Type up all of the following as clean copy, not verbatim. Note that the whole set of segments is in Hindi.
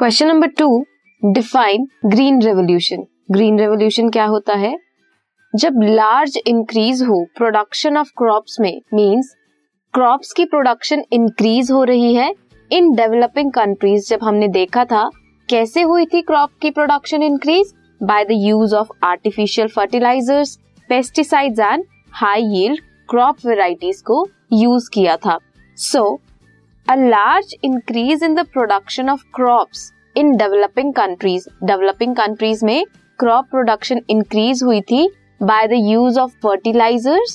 Question number 2, define green revolution. Green revolution क्या होता है? जब लार्ज इंक्रीज हो प्रोडक्शन ऑफ क्रॉप्स में, मींस क्रॉप्स की प्रोडक्शन इंक्रीज हो रही है इन डेवलपिंग कंट्रीज। जब हमने देखा था कैसे हुई थी क्रॉप की production increase, by the use of artificial fertilisers, pesticides and high yield crop varieties को यूज किया था। So a large increase in the production of crops in developing countries. Developing countries में क्रॉप प्रोडक्शन इंक्रीज हुई थी by the use of fertilisers,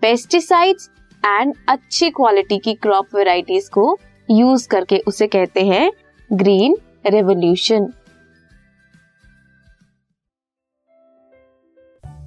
pesticides and अच्छी क्वालिटी की क्रॉप वेराइटीज को यूज करके। उसे कहते हैं ग्रीन रेवोल्यूशन।